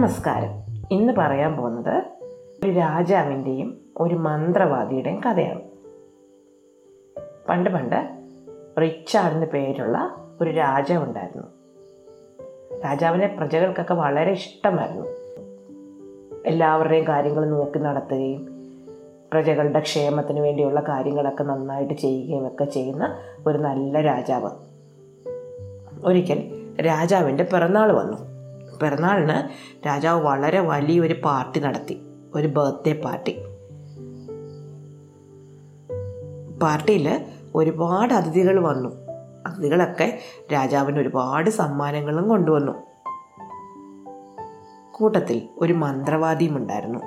നമസ്കാരം. ഇന്ന് പറയാൻ പോകുന്നത് ഒരു രാജാവിൻ്റെയും ഒരു മന്ത്രവാദിയുടെയും കഥയാണ്. പണ്ട് റിച്ചാർഡ് എന്ന് പേരുള്ള ഒരു രാജാവുണ്ടായിരുന്നു. രാജാവിനെ പ്രജകൾക്കൊക്കെ വളരെ ഇഷ്ടമായിരുന്നു. എല്ലാവരുടെയും കാര്യങ്ങൾ നോക്കി നടത്തുകയും പ്രജകളുടെ ക്ഷേമത്തിന് വേണ്ടിയുള്ള കാര്യങ്ങളൊക്കെ നന്നായിട്ട് ചെയ്യുകയും ഒക്കെ ചെയ്യുന്ന ഒരു നല്ല രാജാവ്. ഒരിക്കൽ രാജാവിൻ്റെ പിറന്നാൾ വന്നു. പിറന്നാളിന് രാജാവ് വളരെ വലിയൊരു പാർട്ടി നടത്തി, ഒരു ബർത്ത്ഡേ പാർട്ടി. പാർട്ടിയിൽ ഒരുപാട് അതിഥികൾ വന്നു. അതിഥികളൊക്കെ രാജാവിന് ഒരുപാട് സമ്മാനങ്ങളും കൊണ്ടുവന്നു. കൂട്ടത്തിൽ ഒരു മന്ത്രവാദിയും ഉണ്ടായിരുന്നു.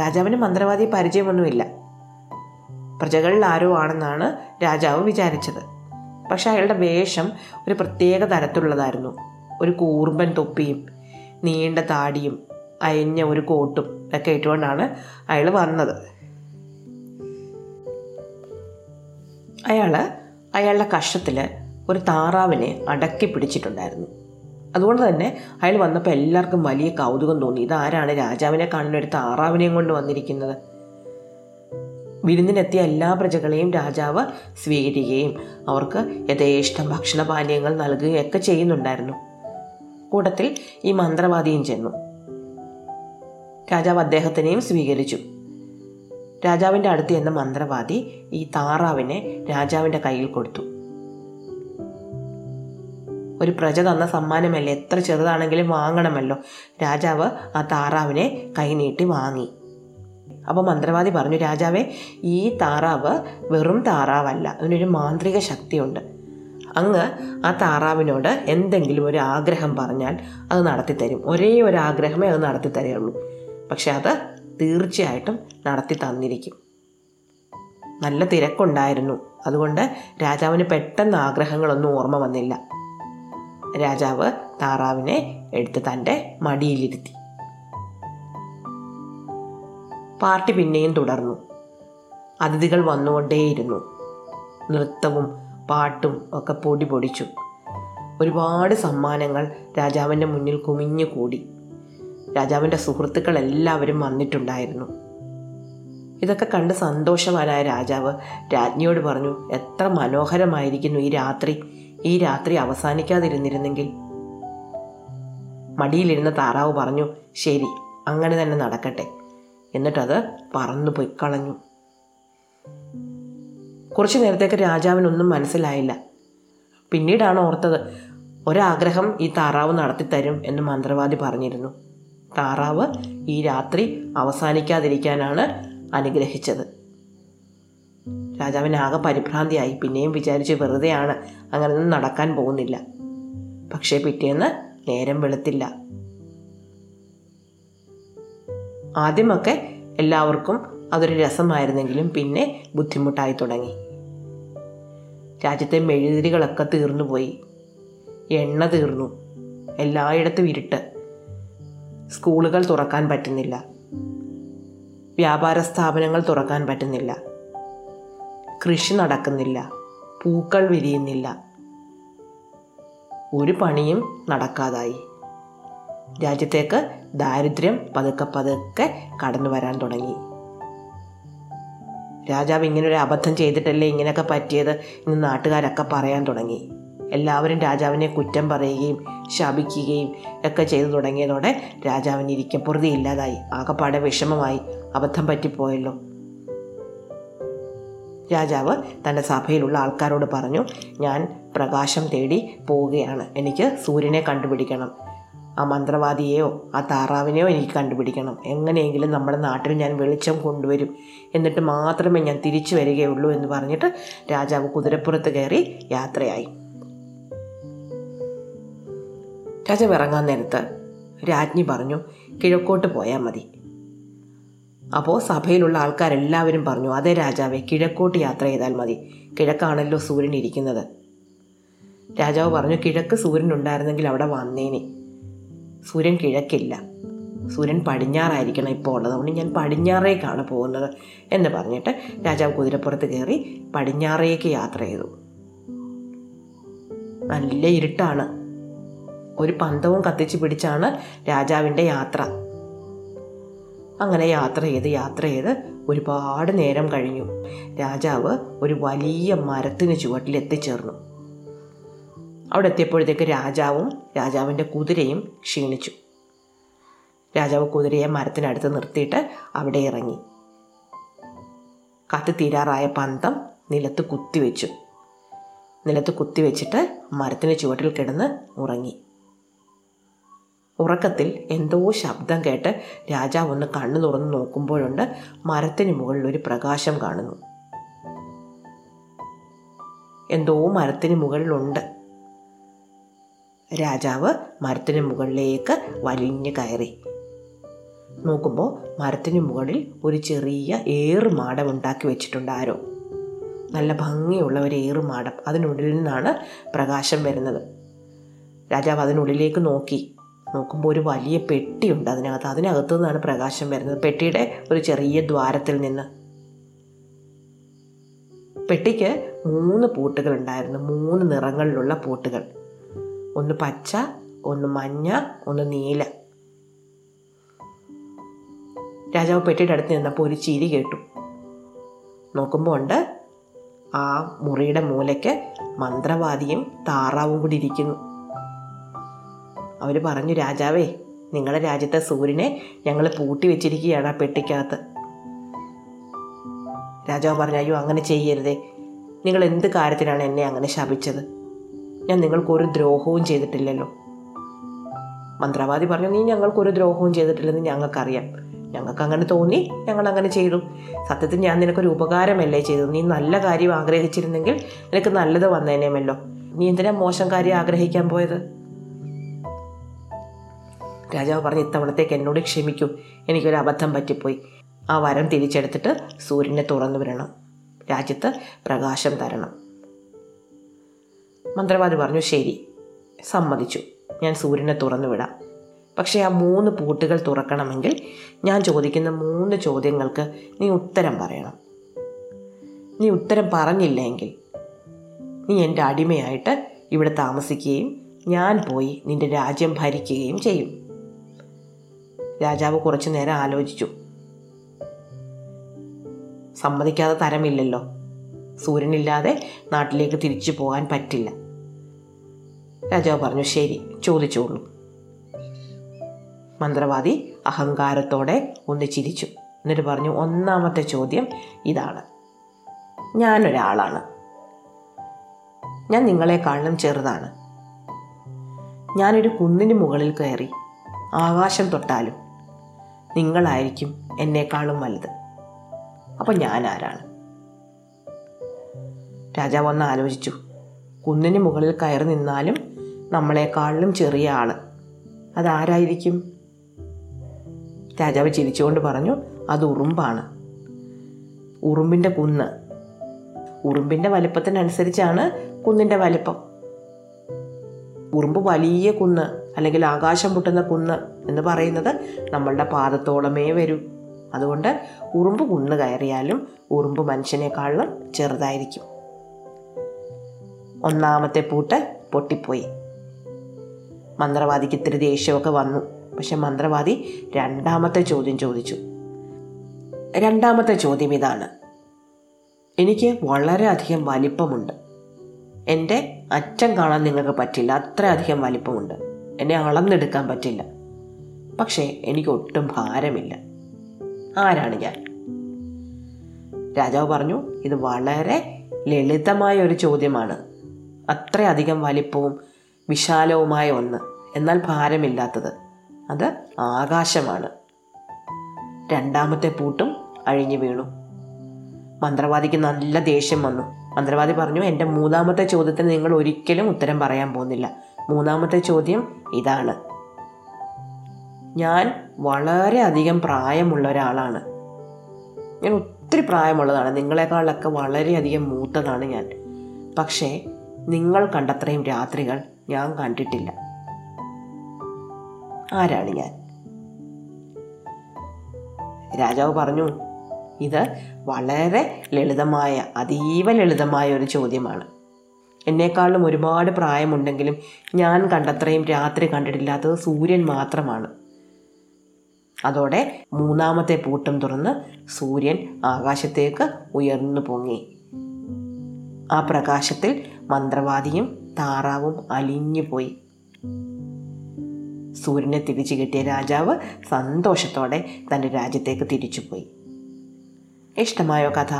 രാജാവിന് മന്ത്രവാദിയെ പരിചയമൊന്നുമില്ല. പ്രജകളിൽ ആരോ ആണെന്നാണ് രാജാവ് വിചാരിച്ചത്. പക്ഷെ അയാളുടെ വേഷം ഒരു പ്രത്യേക തരത്തിലുള്ളതായിരുന്നു. ഒരു കൂർബൻ തൊപ്പിയും നീണ്ട താടിയും അയഞ്ഞ ഒരു കോട്ടും ഒക്കെ ഇട്ടുകൊണ്ടാണ് അയാൾ വന്നത്. അയാളുടെ കക്ഷത്തിൽ ഒരു താറാവിനെ അടക്കി പിടിച്ചിട്ടുണ്ടായിരുന്നു. അതുകൊണ്ട് തന്നെ അയാൾ വന്നപ്പോൾ എല്ലാവർക്കും വലിയ കൗതുകം തോന്നി. ഇതാരാണ് രാജാവിനെ കാണുന്ന ഒരു താറാവിനെയും കൊണ്ട് വന്നിരിക്കുന്നത്? വിരുന്നിനെത്തിയ എല്ലാ പ്രജകളെയും രാജാവ് സ്വീകരിക്കുകയും അവർക്ക് യഥേഷ്ടം ഭക്ഷണപാനീയങ്ങൾ നൽകുകയൊക്കെ ചെയ്യുന്നുണ്ടായിരുന്നു. കൂട്ടത്തിൽ ഈ മന്ത്രവാദിയും ചെന്നു. രാജാവ് അദ്ദേഹത്തിനെയും സ്വീകരിച്ചു. രാജാവിൻ്റെ അടുത്ത് എന്ന മന്ത്രവാദി ഈ താറാവിനെ രാജാവിൻ്റെ കയ്യിൽ കൊടുത്തു. ഒരു പ്രജ തന്ന സമ്മാനമല്ലേ, എത്ര ചെറുതാണെങ്കിലും വാങ്ങണമല്ലോ. രാജാവ് ആ താറാവിനെ കൈനീട്ടി വാങ്ങി. അപ്പോൾ മന്ത്രവാദി പറഞ്ഞു, രാജാവേ, ഈ താറാവ് വെറും താറാവല്ല, അതിനൊരു മാന്ത്രിക ശക്തിയുണ്ട്. അങ്ങ് ആ താറാവിനോട് എന്തെങ്കിലും ഒരു ആഗ്രഹം പറഞ്ഞാൽ അത് നടത്തിത്തരും. ഒരേ ഒരു ആഗ്രഹമേ അത് നടത്തി തരുള്ളൂ, പക്ഷെ അത് തീർച്ചയായിട്ടും നടത്തി തന്നിരിക്കും. നല്ല തിരക്കുണ്ടായിരുന്നു, അതുകൊണ്ട് രാജാവിന് പെട്ടെന്ന് ആഗ്രഹങ്ങളൊന്നും ഓർമ്മ വന്നില്ല. രാജാവ് താറാവിനെ എടുത്ത് തൻ്റെ മടിയിലിരുത്തി. പാർട്ടി പിന്നെയും തുടർന്നു. അതിഥികൾ വന്നുകൊണ്ടേയിരുന്നു. നൃത്തവും പാട്ടും ഒക്കെ പൊടിപൊടിച്ചു. ഒരുപാട് സമ്മാനങ്ങൾ രാജാവിൻ്റെ മുന്നിൽ കുമിഞ്ഞു കൂടി. രാജാവിൻ്റെ സുഹൃത്തുക്കൾ എല്ലാവരും വന്നിട്ടുണ്ടായിരുന്നു. ഇതൊക്കെ കണ്ട് സന്തോഷവാനായ രാജാവ് രാജ്ഞിയോട് പറഞ്ഞു, എത്ര മനോഹരമായിരിക്കുന്നു ഈ രാത്രി. ഈ രാത്രി അവസാനിക്കാതിരുന്നിരുന്നെങ്കിൽ. മടിയിലിരുന്ന താറാവ് പറഞ്ഞു, ശരി, അങ്ങനെ തന്നെ നടക്കട്ടെ. എന്നിട്ടത് പറന്നു പോയി കളഞ്ഞു. കുറച്ചു നേരത്തേക്ക് രാജാവിനൊന്നും മനസ്സിലായില്ല. പിന്നീടാണ് ഓർത്തത്, ഒരാഗ്രഹം ഈ താറാവ് നടത്തിത്തരും എന്ന് മന്ത്രവാദി പറഞ്ഞിരുന്നു. താറാവ് ഈ രാത്രി അവസാനിക്കാതിരിക്കാനാണ് അനുഗ്രഹിച്ചത്. രാജാവിനാകെ പരിഭ്രാന്തിയായി. പിന്നെയും വിചാരിച്ച് വെറുതെയാണ്, അങ്ങനെയൊന്നും നടക്കാൻ പോകുന്നില്ല. പക്ഷേ പിറ്റേന്ന് നേരം വെളുത്തില്ല. ആദ്യമൊക്കെ എല്ലാവർക്കും അതൊരു രസമായിരുന്നെങ്കിലും പിന്നെ ബുദ്ധിമുട്ടായി തുടങ്ങി. രാജ്യത്തെ മെഴുകുതിരികളൊക്കെ തീർന്നുപോയി, എണ്ണ തീർന്നു, എല്ലായിടത്തും ഇരുട്ട്, സ്കൂളുകൾ തുറക്കാൻ പറ്റുന്നില്ല, വ്യാപാര സ്ഥാപനങ്ങൾ തുറക്കാൻ പറ്റുന്നില്ല, കൃഷി നടക്കുന്നില്ല, പൂക്കൾ വിരിയുന്നില്ല. ഒരു പണിയും നടക്കാതായി. രാജ്യത്തേക്ക് ദാരിദ്ര്യം പതുക്കെ പതുക്കെ കടന്നു വരാൻ തുടങ്ങി. രാജാവ് ഇങ്ങനൊരു അബദ്ധം ചെയ്തിട്ടല്ലേ ഇങ്ങനെയൊക്കെ പറ്റിയത് എന്ന് നാട്ടുകാരൊക്കെ പറയാൻ തുടങ്ങി. എല്ലാവരും രാജാവിനെ കുറ്റം പറയുകയും ശപിക്കുകയും ഒക്കെ ചെയ്തു തുടങ്ങിയതോടെ രാജാവിന് ഇരിക്കപ്പുറതി ഇല്ലാതായി. ആകെപ്പാടെ വിഷമമായി, അബദ്ധം പറ്റിപ്പോയല്ലോ. രാജാവ് തൻ്റെ സഭയിലുള്ള ആൾക്കാരോട് പറഞ്ഞു, ഞാൻ പ്രകാശം തേടി പോവുകയാണ്. എനിക്ക് സൂര്യനെ കണ്ടുപിടിക്കണം. ആ മന്ത്രവാദിയെയോ ആ താറാവിനെയോ എനിക്ക് കണ്ടുപിടിക്കണം. എങ്ങനെയെങ്കിലും നമ്മുടെ നാട്ടിൽ ഞാൻ വെളിച്ചം കൊണ്ടുവരും. എന്നിട്ട് മാത്രമേ ഞാൻ തിരിച്ചു വരികയുള്ളൂ എന്ന് പറഞ്ഞിട്ട് രാജാവ് കുതിരപ്പുറത്ത് കയറി യാത്രയായി. രാജാവ് ഇറങ്ങാൻ നേരത്ത് രാജ്ഞി പറഞ്ഞു, കിഴക്കോട്ട് പോയാൽ മതി. അപ്പോൾ സഭയിലുള്ള ആൾക്കാരെല്ലാവരും പറഞ്ഞു, അതേ രാജാവേ, കിഴക്കോട്ട് യാത്ര ചെയ്താൽ മതി. കിഴക്കാണല്ലോ സൂര്യൻ ഇരിക്കുന്നത്. രാജാവ് പറഞ്ഞു, കിഴക്ക് സൂര്യൻ ഉണ്ടായിരുന്നെങ്കിൽ അവിടെ വന്നേനെ. സൂര്യൻ കിഴക്കില്ല, സൂര്യൻ പടിഞ്ഞാറായിരിക്കണം ഇപ്പോൾ ഉള്ളത്. അതുകൊണ്ട് ഞാൻ പടിഞ്ഞാറേക്കാണ് പോകുന്നത് എന്ന് പറഞ്ഞിട്ട് രാജാവ് കുതിരപ്പുറത്ത് കയറി പടിഞ്ഞാറേക്ക് യാത്ര ചെയ്തു. നല്ല ഇരുട്ടാണ്. ഒരു പന്തവും കത്തിച്ചു പിടിച്ചാണ് രാജാവിൻ്റെ യാത്ര. അങ്ങനെ യാത്ര ചെയ്ത് ഒരുപാട് നേരം കഴിഞ്ഞു രാജാവ് ഒരു വലിയ മരത്തിന് ചുവട്ടിൽ എത്തിച്ചേർന്നു. അവിടെ എത്തിയപ്പോഴത്തേക്ക് രാജാവും രാജാവിൻ്റെ കുതിരയും ക്ഷീണിച്ചു. രാജാവ് കുതിരയെ മരത്തിനടുത്ത് നിർത്തിയിട്ട് അവിടെ ഇറങ്ങി. കത്തിത്തീരാറായ പന്തം നിലത്ത് കുത്തിവെച്ചിട്ട് മരത്തിന് ചുവട്ടിൽ കിടന്ന് ഉറങ്ങി. ഉറക്കത്തിൽ എന്തോ ശബ്ദം കേട്ട് രാജാവ് ഒന്ന് കണ്ണു തുറന്ന് നോക്കുമ്പോഴുണ്ട് മരത്തിന് മുകളിൽ ഒരു പ്രകാശം കാണുന്നു. എന്തോ മരത്തിന് മുകളിലുണ്ട്. രാജാവ് മരത്തിന് മുകളിലേക്ക് വലിഞ്ഞു കയറി നോക്കുമ്പോൾ മരത്തിന് മുകളിൽ ഒരു ചെറിയ ഏറുമാടം ഉണ്ടാക്കി വെച്ചിട്ടുണ്ട് ആരോ. നല്ല ഭംഗിയുള്ള ഒരു ഏറുമാടം. അതിനുള്ളിൽ നിന്നാണ് പ്രകാശം വരുന്നത്. രാജാവ് അതിനുള്ളിലേക്ക് നോക്കുമ്പോൾ ഒരു വലിയ പെട്ടിയുണ്ട്. അതിനകത്ത് നിന്നാണ് പ്രകാശം വരുന്നത്. പെട്ടിയുടെ ഒരു ചെറിയ ദ്വാരത്തിൽ നിന്ന് പെട്ടിക്ക് 3 പൂട്ടുകൾ ഉണ്ടായിരുന്നു. 3 നിറങ്ങളിലുള്ള പൂട്ടുകൾ. ഒന്ന് പച്ച, ഒന്ന് മഞ്ഞ, ഒന്ന് നീല. രാജാവ് പെട്ടിയുടെ അടുത്ത് നിന്നപ്പോൾ ഒരു ചിരി കേട്ടു. നോക്കുമ്പോൾ ഉണ്ട് ആ മുറിയുടെ മൂലയ്ക്ക് മന്ത്രവാദിയും താറാവും കൂടി ഇരിക്കുന്നു. അവർ പറഞ്ഞു, രാജാവേ, നിങ്ങളുടെ രാജ്യത്തെ സൂര്യനെ ഞങ്ങൾ പൂട്ടി വെച്ചിരിക്കുകയാണ് ആ പെട്ടിക്കകത്ത്. രാജാവ് പറഞ്ഞു, അയ്യോ, അങ്ങനെ ചെയ്യരുതേ. നിങ്ങൾ എന്ത് കാര്യത്തിനാണ് എന്നെ അങ്ങനെ ശപിച്ചത്? ഞാൻ നിങ്ങൾക്കൊരു ദ്രോഹവും ചെയ്തിട്ടില്ലല്ലോ. മന്ത്രവാദി പറഞ്ഞു, നീ ഞങ്ങൾക്കൊരു ദ്രോഹവും ചെയ്തിട്ടില്ലെന്ന് ഞങ്ങൾക്കറിയാം. ഞങ്ങൾക്കങ്ങനെ തോന്നി, ഞങ്ങളങ്ങനെ ചെയ്തു. സത്യത്തിൽ ഞാൻ നിനക്കൊരു ഉപകാരമല്ലേ ചെയ്തത്. നീ നല്ല കാര്യം ആഗ്രഹിച്ചിരുന്നെങ്കിൽ നിനക്ക് നല്ലത് വന്നേനേമല്ലോ. നീ എന്തിനാ മോശം കാര്യം ആഗ്രഹിക്കാൻ പോയത്? രാജാവ് പറഞ്ഞു, ഇത്തവണത്തേക്ക് എന്നോട് ക്ഷമിക്കൂ. എനിക്കൊരു അബദ്ധം പറ്റിപ്പോയി. ആ വരം തിരിച്ചെടുത്തിട്ട് സൂര്യനെ തുറന്നു വരണം. രാജ്യത്ത് പ്രകാശം തരണം. മന്ത്രവാദി പറഞ്ഞു, ശരി, സമ്മതിച്ചു, ഞാൻ സൂര്യനെ തുറന്നു വിടാം. പക്ഷേ ആ 3 പൂട്ടുകൾ തുറക്കണമെങ്കിൽ ഞാൻ ചോദിക്കുന്ന 3 ചോദ്യങ്ങൾക്ക് നീ ഉത്തരം പറയണം. നീ ഉത്തരം പറഞ്ഞില്ലെങ്കിൽ നീ എൻ്റെ അടിമയായിട്ട് ഇവിടെ താമസിക്കുകയും ഞാൻ പോയി നിൻ്റെ രാജ്യം ഭരിക്കുകയും ചെയ്യും. രാജാവ് കുറച്ചു നേരം ആലോചിച്ചു. സമ്മതിക്കാതെ തരമില്ലല്ലോ. സൂര്യനില്ലാതെ നാട്ടിലേക്ക് തിരിച്ചു പോകാൻ പറ്റില്ല. രാജാവ് പറഞ്ഞു, ശരി, ചോദിച്ചോളൂ. മന്ത്രവാദി അഹങ്കാരത്തോടെ ഒന്ന് ചിരിച്ചു. എന്നിട്ട് പറഞ്ഞു, ഒന്നാമത്തെ ചോദ്യം ഇതാണ്. ഞാനൊരാളാണ്. ഞാൻ നിങ്ങളെക്കാളും ചെറുതാണ്. ഞാനൊരു കുന്നിന് മുകളിൽ കയറി ആകാശം തൊട്ടാലും നിങ്ങളായിരിക്കും എന്നേക്കാളും വലുത്. അപ്പോൾ ഞാൻ ആരാണ്? രാജാവ് ഒന്ന് ആലോചിച്ചു. കുന്നിന് മുകളിൽ കയറി നിന്നാലും നമ്മളെക്കാളും ചെറിയ ആൾ അതാരായിരിക്കും? രാജാവ് ചിരിച്ചുകൊണ്ട് പറഞ്ഞു, അത് ഉറുമ്പാണ്. ഉറുമ്പിൻ്റെ കുന്ന്. ഉറുമ്പിൻ്റെ വലിപ്പത്തിനനുസരിച്ചാണ് കുന്നിൻ്റെ വലിപ്പം. ഉറുമ്പ് വലിയ കുന്ന് അല്ലെങ്കിൽ ആകാശം പൊട്ടുന്ന കുന്ന് എന്ന് പറയുന്നത് നമ്മളുടെ പാദത്തോളമേ വരൂ. അതുകൊണ്ട് ഉറുമ്പ് കുന്ന് കയറിയാലും ഉറുമ്പ് മനുഷ്യനേക്കാളും ചെറുതായിരിക്കും. ഒന്നാമത്തെ പൂട്ട് പൊട്ടിപ്പോയി. മന്ത്രവാദിക്ക് ഇത്തിരി ദേഷ്യമൊക്കെ വന്നു. പക്ഷെ മന്ത്രവാദി രണ്ടാമത്തെ ചോദ്യം ചോദിച്ചു. രണ്ടാമത്തെ ചോദ്യം ഇതാണ്. എനിക്ക് വളരെയധികം വലിപ്പമുണ്ട്. എൻ്റെ അറ്റം കാണാൻ നിങ്ങൾക്ക് പറ്റില്ല. അത്രയധികം വലിപ്പമുണ്ട്. എന്നെ അളന്നെടുക്കാൻ പറ്റില്ല. പക്ഷേ എനിക്ക് ഒട്ടും ഭാരമില്ല. ആരാണ് ഞാൻ? രാജാവ് പറഞ്ഞു, ഇത് വളരെ ലളിതമായ ഒരു ചോദ്യമാണ്. അത്രയധികം വലിപ്പവും വിശാലവുമായ ഒന്ന്, എന്നാൽ ഭാരമില്ലാത്തത്, അത് ആകാശമാണ്. രണ്ടാമത്തെ പൂട്ടും അഴിഞ്ഞു വീണു. മന്ത്രവാദിക്ക് നല്ല ദേഷ്യം വന്നു. മന്ത്രവാദി പറഞ്ഞു, എൻ്റെ മൂന്നാമത്തെ ചോദ്യത്തിന് നിങ്ങൾ ഒരിക്കലും ഉത്തരം പറയാൻ പോകുന്നില്ല. മൂന്നാമത്തെ ചോദ്യം ഇതാണ്. ഞാൻ വളരെയധികം പ്രായമുള്ള ഒരാളാണ്. ഞാൻ ഒത്തിരി പ്രായമുള്ളതാണ്. നിങ്ങളെക്കാളൊക്കെ വളരെയധികം മൂത്തതാണ് ഞാൻ. പക്ഷേ നിങ്ങൾ കണ്ടത്രയും രാത്രികൾ ഞാൻ കണ്ടിട്ടില്ല. ആരാണ് ഞാൻ? രാജാവ് പറഞ്ഞു, ഇത് വളരെ ലളിതമായ, അതീവ ലളിതമായ ഒരു ചോദ്യമാണ്. എന്നെക്കാളും ഒരുപാട് പ്രായമുണ്ടെങ്കിലും ഞാൻ കണ്ടത്രയും രാത്രി കണ്ടിട്ടില്ലാത്തത് സൂര്യൻ മാത്രമാണ്. അതോടെ മൂന്നാമത്തെ പൂട്ടും തുറന്ന് സൂര്യൻ ആകാശത്തേക്ക് ഉയർന്നു പൊങ്ങി. ആ പ്രകാശത്തിൽ മന്ത്രവാദിയും താറാവും അലിഞ്ഞുപോയി. സൂര്യനെ തിരിച്ചു കിട്ടിയ രാജാവ് സന്തോഷത്തോടെ തൻ്റെ രാജ്യത്തേക്ക് തിരിച്ചുപോയി. ഇഷ്ടമായോ കഥ?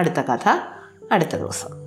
അടുത്ത കഥ അടുത്ത ദിവസം.